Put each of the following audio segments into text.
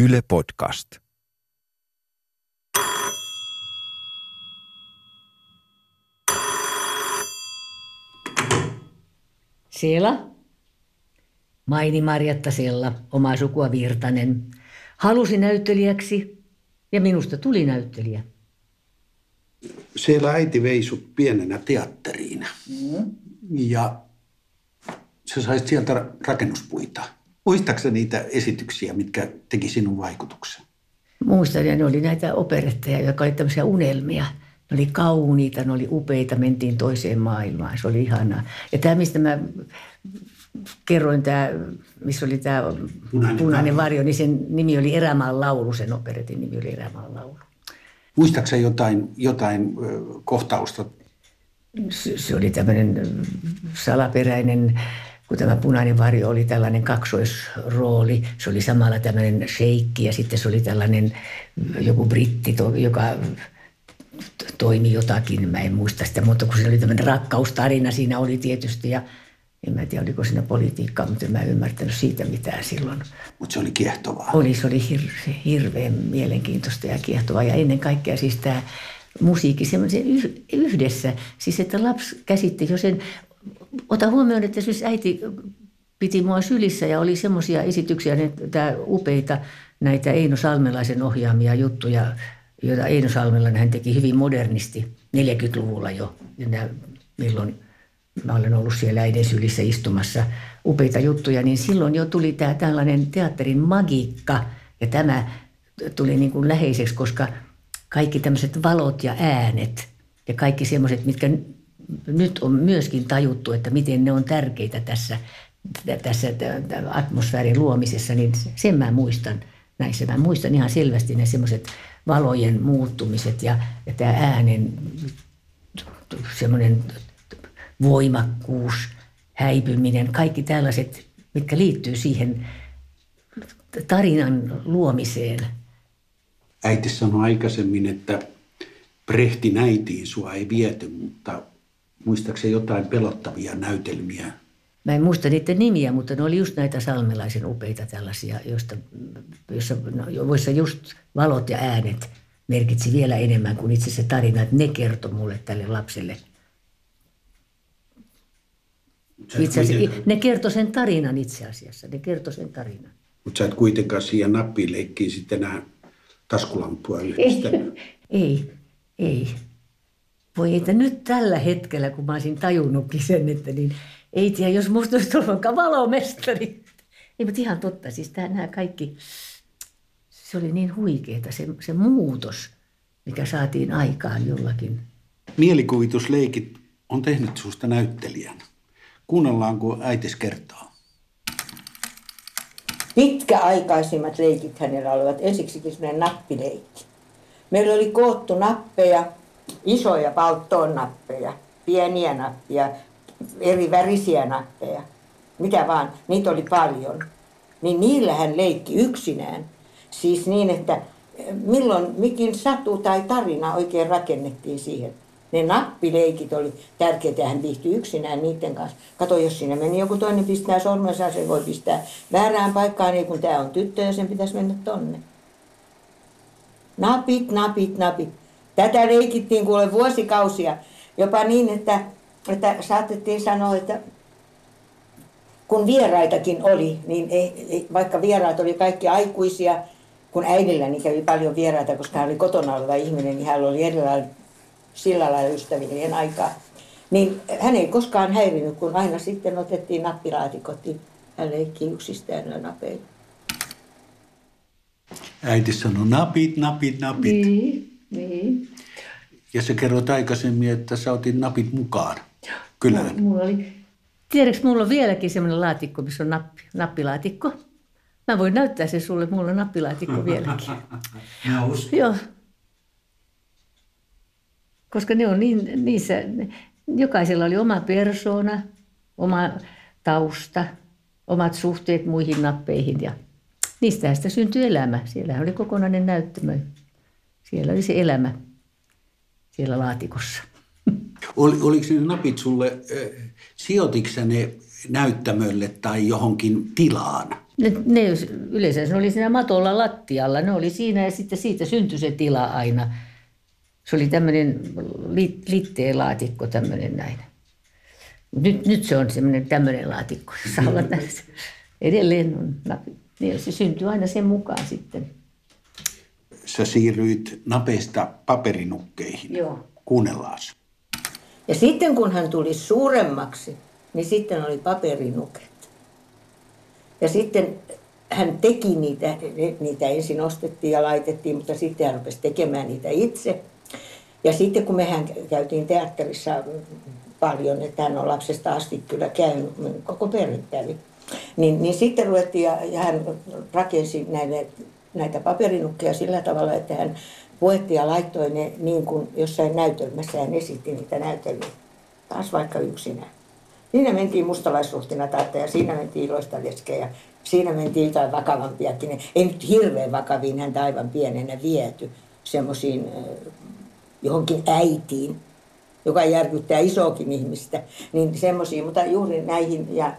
Yle Podcast. Siellä? Maini Marjatta Sella, omaa sukua Virtanen, halusi näyttelijäksi ja minusta tuli näyttelijä. Siellä äiti vei sut pienenä teatteriin ja sä sait sieltä rakennuspuita. Muistaaksä niitä esityksiä, mitkä teki sinun vaikutuksen? Muistan, ja ne oli näitä operettajia, jotka oli tämmöisiä unelmia. Ne oli kauniita, ne oli upeita, mentiin toiseen maailmaan, se oli ihanaa. Ja tämä, mistä mä kerroin, tämä, missä oli tämä Punainen varjo, niin sen nimi oli Erämaan laulu, sen operetin nimi oli Erämaan laulu. Muistaaksä sä jotain kohtausta? Se oli tämmöinen salaperäinen, kun tämä Punainen varjo oli tällainen kaksoisrooli. Se oli samalla tämmöinen sheikki ja sitten se oli tällainen joku britti, joka toimi jotakin. Mä en muista sitä, mutta kun se oli tämmöinen rakkaustarina siinä oli tietysti. Ja en mä tiedä, oliko siinä politiikkaa, mutta en mä ymmärtänyt siitä mitään silloin. Mutta se oli kiehtovaa. Se oli hirveän mielenkiintoista ja kiehtovaa. Ja ennen kaikkea siis tämä musiikki semmoisen yhdessä. Siis että lapsi käsitti jo sen. Ota huomioon, että siis äiti piti mua sylissä ja oli semmoisia esityksiä, näitä upeita, näitä Eino Salmelaisen ohjaamia juttuja, joita Eino Salmelainen hän teki hyvin modernisti, 40-luvulla jo. Ja milloin mä olen ollut siellä äidin sylissä istumassa upeita juttuja, niin silloin jo tuli tämä tällainen teatterin magiikka. Ja tämä tuli niin kuin läheiseksi, koska kaikki tämmöiset valot ja äänet ja kaikki semmoiset, mitkä nyt on myöskin tajuttu, että miten ne on tärkeitä tässä atmosfäärin luomisessa, niin sen mä muistan näissä. Mä muistan ihan selvästi ne semmoiset valojen muuttumiset ja tämä äänen semmoinen voimakkuus, häipyminen, kaikki tällaiset, mitkä liittyy siihen tarinan luomiseen. Äiti sanoi aikaisemmin, että Brehtin äitiin sua ei viety, mutta muistaakseni jotain pelottavia näytelmiä? Mä en muista niiden nimiä, mutta ne oli just näitä Salmelaisen upeita tällaisia, joissa just valot ja äänet merkitsi vielä enemmän kuin itse se tarina, että ne kertoi mulle tälle lapselle. Itse asiassa, ne kertoi sen tarinan itse asiassa, ne kertoi sen tarinan. Mutta sä et kuitenkaan siihen nappiin leikkiin sitten enää taskulampua yhdistä. Ei. Voi että nyt tällä hetkellä, kun mä olisin tajunnutkin sen, että niin ei tiedä, jos musta olisi tullutkaan valomestari. Ei, mutta ihan totta. Siis nämä kaikki, se oli niin huikeeta se muutos, mikä saatiin aikaan jollakin. Mielikuvitusleikit on tehnyt susta näyttelijän. Kuunnellaanko äitis kertaa? Pitkäaikaisimmat leikit hänellä olivat ensiksikin sellainen nappileikki. Meillä oli koottu nappeja, isoja palttoon nappeja, pieniä nappeja, eri värisiä nappeja, mitä vaan, niitä oli paljon. Niin niillä hän leikki yksinään. Siis niin, että milloin mikin satu tai tarina oikein rakennettiin siihen. Ne nappileikit oli tärkeitä ja hän viihtyi yksinään niiden kanssa. Kato, jos siinä meni joku toinen pistää sormensa, se voi pistää väärään paikkaan, niin kun tämä on tyttö ja sen pitäisi mennä tonne. Napit. Tätä leikittiin kuule vuosikausia. Jopa niin, että saatettiin sanoa, että kun vieraitakin oli, niin vaikka vieraat oli kaikki aikuisia, kun äidilläni kävi paljon vieraita, koska hän oli kotona oleva ihminen, niin hän oli erilainen sillä lailla ystävillinen aikaa. Niin hän ei koskaan häirinyt, kun aina sitten otettiin nappilaatikot, niin hän leikki yksistään noin napeilla. Äiti sanoi napit. Niin. Ja sä kerroit aikaisemmin, että sä otit napit mukaan kylään. Tiedätkö, mulla on vieläkin semmoinen laatikko, missä on nappilaatikko. Mä voin näyttää sen sulle, mulla on nappilaatikko vieläkin. Mä uskon. Joo. Koska ne on niissä, jokaisella oli oma persoona, oma tausta, omat suhteet muihin nappeihin ja niistähän sitä syntyi elämä. Siellä oli kokonainen näyttämö. Siellä oli se elämä siellä laatikossa. Oliko ne napit sulle, sijoititko sä ne näyttämölle tai johonkin tilaan? Ne yleensä ne oli siinä matolla lattialla, ne oli siinä ja sitten siitä syntyi se tila aina. Se oli tämmöinen litteen laatikko, tämmöinen näin. Nyt se on semmoinen tämmöinen laatikko, jossa ollaan tässä. Edelleen on napit. Niin se syntyy aina sen mukaan sitten. Sä siirryit napeista paperinukkeihin. Joo. Kuunnellaas. Ja sitten kun hän tuli suuremmaksi, niin sitten oli paperinuket. Ja sitten hän teki niitä ensin ostettiin ja laitettiin, mutta sitten hän rupesi tekemään niitä itse. Ja sitten kun mehän käytiin teatterissa paljon, että hän on lapsesta asti kyllä käynyt, koko perhe kävi. Niin sitten ruvettiin ja hän rakensi näitä paperinukkeja sillä tavalla, että hän puetti ja laittoi ne niin kuin jossain näytelmässä ja esitti niitä näytelmiä. Taas vaikka yksinään. Siinä mentiin mustalaisruhtina tautta ja siinä mentiin iloista leskeä ja siinä mentiin jotain vakavampiakin. Ei nyt hirveän vakaviin, häntä aivan pienenä viety semmoisiin johonkin äitiin, joka järkyttää isoakin ihmistä. Niin semmoisiin, mutta juuri näihin ja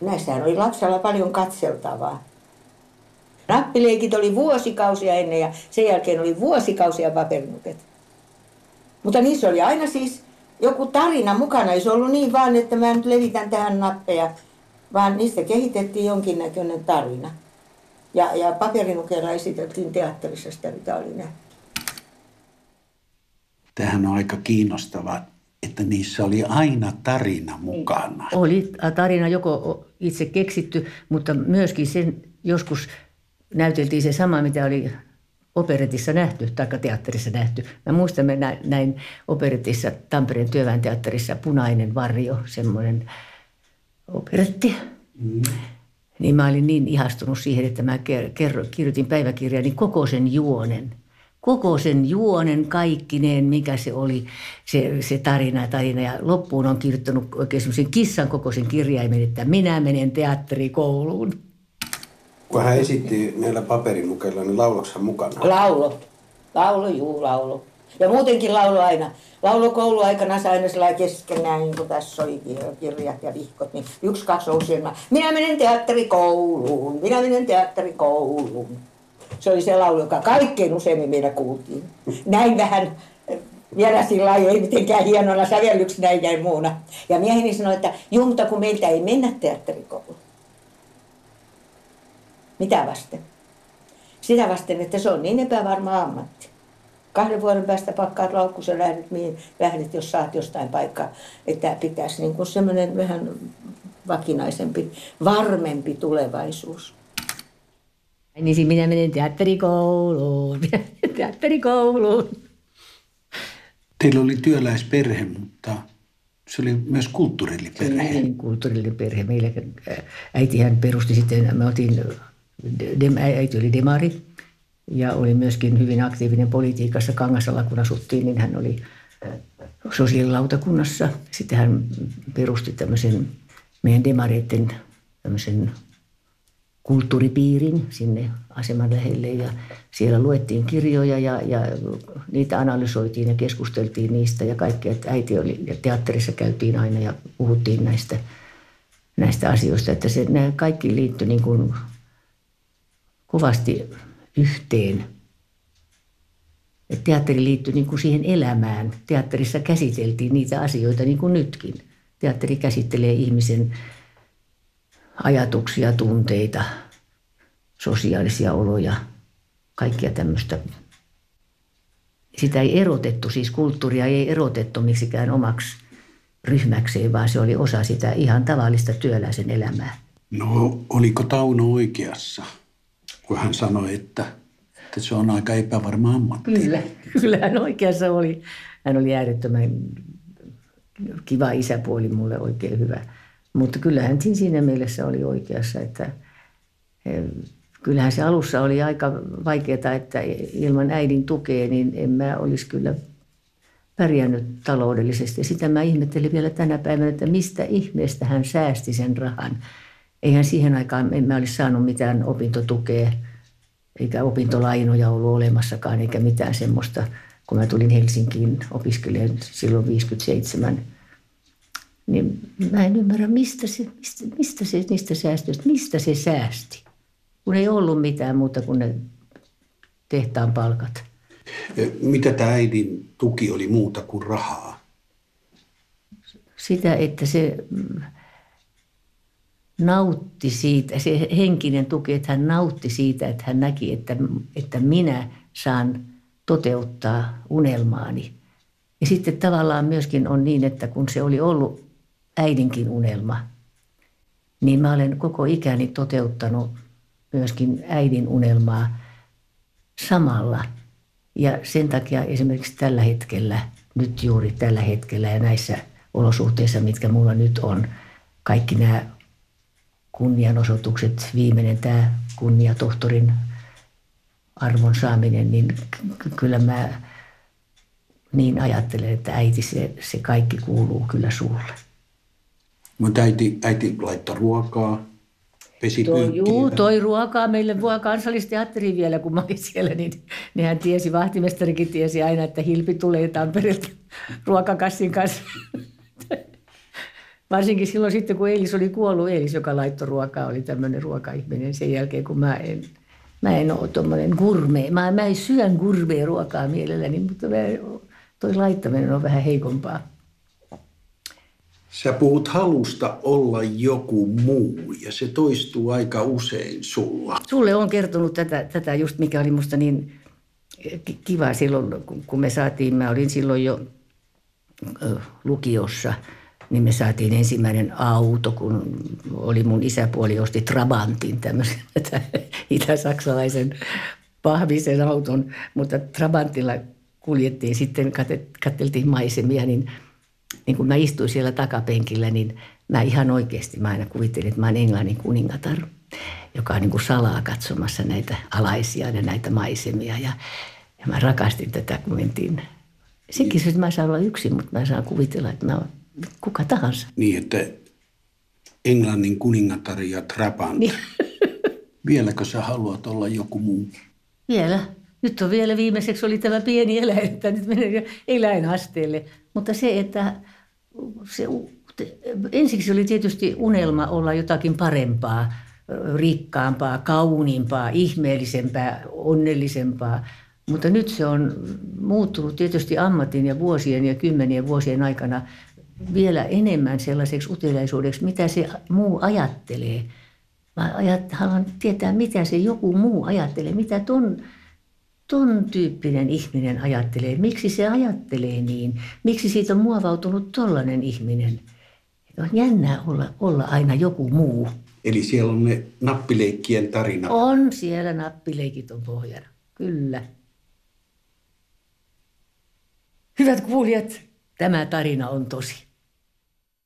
näissähän oli lapsella paljon katseltavaa. Nappileikit oli vuosikausia ennen ja sen jälkeen oli vuosikausia paperinuket. Mutta niissä oli aina siis joku tarina mukana. Ei se ollut niin vaan, että mä nyt levitän tähän nappeja, vaan niistä kehitettiin jonkinnäköinen tarina. Ja paperinukella esiteltiin teatterissa sitä, mitä oli nähty. Tämähän on aika kiinnostavaa, että niissä oli aina tarina mukana. Oli tarina joko itse keksitty, mutta myöskin sen joskus näyteltiin se sama, mitä oli operetissa nähty tai teatterissa nähty. Mä muistan, me näin operetissa Tampereen työväenteatterissa Punainen varjo, semmoinen operetti. Mm. Niin mä olin niin ihastunut siihen, että mä kirjoitin päiväkirjaani koko sen juonen. Koko sen juonen kaikkineen, mikä se oli, se tarina. Ja loppuun on kirjoittanut oikein semmoisen kissan kokoisen kirjaimen, että minä menen teatterikouluun. Kun hän esitti meillä paperinukella, niin lauloksen mukana? Laulo. Ja muutenkin laulo aina. Laulo kouluaikana aina sellainen kesken näin, niin kuin tässä oli kirjat ja vihkot, niin 1, 2 useamman. Minä menen teatterikouluun. Se oli se laulu, joka kaikkein useimmin meillä kuultiin. Näin vähän vielä sillä lailla, ei mitenkään hienona sävellyksenä eikä muuna. Ja mieheni sanoi, että mutta kun meiltä ei mennä teatterikouluun. Mitä vasten? Sitä vasten, että se on niin epävarma ammatti. 2 vuoden päästä pakkaat laukku, sä lähdet, jos saat jostain paikkaa. Että pitäisi niin kuin semmoinen vähän vakinaisempi, varmempi tulevaisuus. Niin minä menen teatterikouluun, Teillä oli työläisperhe, mutta se oli myös kulttuuriperhe. Niin, kulttuuriperhe. Meillä äitihän perusti sitten, äiti oli demari ja oli myöskin hyvin aktiivinen politiikassa. Kangasalla kun asuttiin, niin hän oli sosiaalilautakunnassa. Sitten hän perusti tämmöisen meidän demareiden tämmöisen kulttuuripiirin sinne aseman lähelle ja siellä luettiin kirjoja ja niitä analysoitiin ja keskusteltiin niistä ja kaikkea. Että äiti oli ja teatterissa käytiin aina ja puhuttiin näistä asioista, että nämä kaikki liittyi niin kuin kovasti yhteen. Et teatteri liittyi niin kuin siihen elämään. Teatterissa käsiteltiin niitä asioita niin kuin nytkin. Teatteri käsittelee ihmisen ajatuksia, tunteita, sosiaalisia oloja, kaikkia tämmöistä. Sitä ei erotettu, siis kulttuuria ei erotettu miksikään omaksi ryhmäkseen, vaan se oli osa sitä ihan tavallista työläisen elämää. No, oliko Tauno oikeassa, kun hän sanoi, että se on aika epävarma ammatti? Kyllä hän oikeassa oli. Hän oli äärettömän kiva isäpuoli, mulle oikein hyvä. Mutta kyllähän siinä mielessä oli oikeassa, että kyllähän se alussa oli aika vaikeaa, että ilman äidin tukea, niin en mä olisi kyllä pärjännyt taloudellisesti. Sitä mä ihmettelin vielä tänä päivänä, että mistä ihmeestä hän säästi sen rahan. Eihän siihen aikaan, en mä olisi saanut mitään opintotukea, eikä opintolainoja ollut olemassakaan, eikä mitään semmoista. Kun mä tulin Helsinkiin opiskelemaan silloin 1957, niin mä en ymmärrä, mistä se säästi. kun ei ollut mitään muuta kuin ne tehtaan palkat. Mitä tämä äidin tuki oli muuta kuin rahaa? Sitä, että se nautti siitä, se henkinen tuki, että hän nautti siitä, että hän näki, että minä saan toteuttaa unelmaani. Ja sitten tavallaan myöskin on niin, että kun se oli ollut äidinkin unelma, niin mä olen koko ikäni toteuttanut myöskin äidin unelmaa samalla. Ja sen takia esimerkiksi tällä hetkellä, nyt juuri tällä hetkellä ja näissä olosuhteissa, mitkä mulla nyt on, kaikki nämä kunnianosoitukset, viimeinen tämä kunniatohtorin arvon saaminen, niin kyllä mä niin ajattelen, että äiti, se kaikki kuuluu kyllä sulle. Mutta äiti laittaa ruokaa, pesipyykkiä. Juu, toi ruokaa meille vuonna Kansallisteatteriin vielä, kun mä olin siellä, niin nehän tiesi, vahtimestarikin tiesi aina, että Hilpi tulee Tampereelta ruokakassin kanssa. Varsinkin silloin sitten, kun Eelis oli kuollut, Eelis, joka laittoi ruokaa, oli tämmöinen ruokaihminen sen jälkeen, kun mä en ole tommoinen gourmet. Mä en syön gourmet ruokaa mielelläni, mutta toi laittaminen on vähän heikompaa. Sä puhut halusta olla joku muu, ja se toistuu aika usein sulla. Sulle on kertonut tätä just, mikä oli musta niin kiva silloin, kun me saatiin, mä olin silloin jo lukiossa, niin me saatiin ensimmäinen auto, kun oli mun isäpuoli, osti Trabantin, tämmöisen itä-saksalaisen pahvisen auton, mutta Trabantilla kuljettiin sitten, katseltiin maisemia, niin kun mä istuin siellä takapenkillä, niin mä ihan oikeasti mä aina kuvittelin, että mä oon Englannin kuningatar, joka on niin kuin salaa katsomassa näitä alaisia ja näitä maisemia. Ja mä rakastin tätä, kun mentiin. Senkin syystä mä saan olla yksin, mutta mä saan kuvitella, että mä oon kuka tahansa. Niin, että Englannin kuningatar ja Trabant. Niin. Vieläkö sä haluat olla joku muu? Vielä. Nyt on vielä viimeiseksi oli tämä pieni eläin, että nyt menen jo eläinasteelle. Mutta se, että ensiksi oli tietysti unelma olla jotakin parempaa, rikkaampaa, kauniimpaa, ihmeellisempää, onnellisempaa. Mutta nyt se on muuttunut tietysti ammatin ja vuosien ja kymmenien vuosien aikana vielä enemmän sellaiseksi uteliaisuudeksi, mitä se muu ajattelee. Mä haluan tietää, mitä se joku muu ajattelee, mitä ton tyyppinen ihminen ajattelee. Miksi se ajattelee niin? Miksi siitä on muovautunut tollainen ihminen? On jännää olla aina joku muu. Eli siellä on ne nappileikkien tarina. On, siellä nappileikit on pohjana. Kyllä. Hyvät kuulijat, tämä tarina on tosi.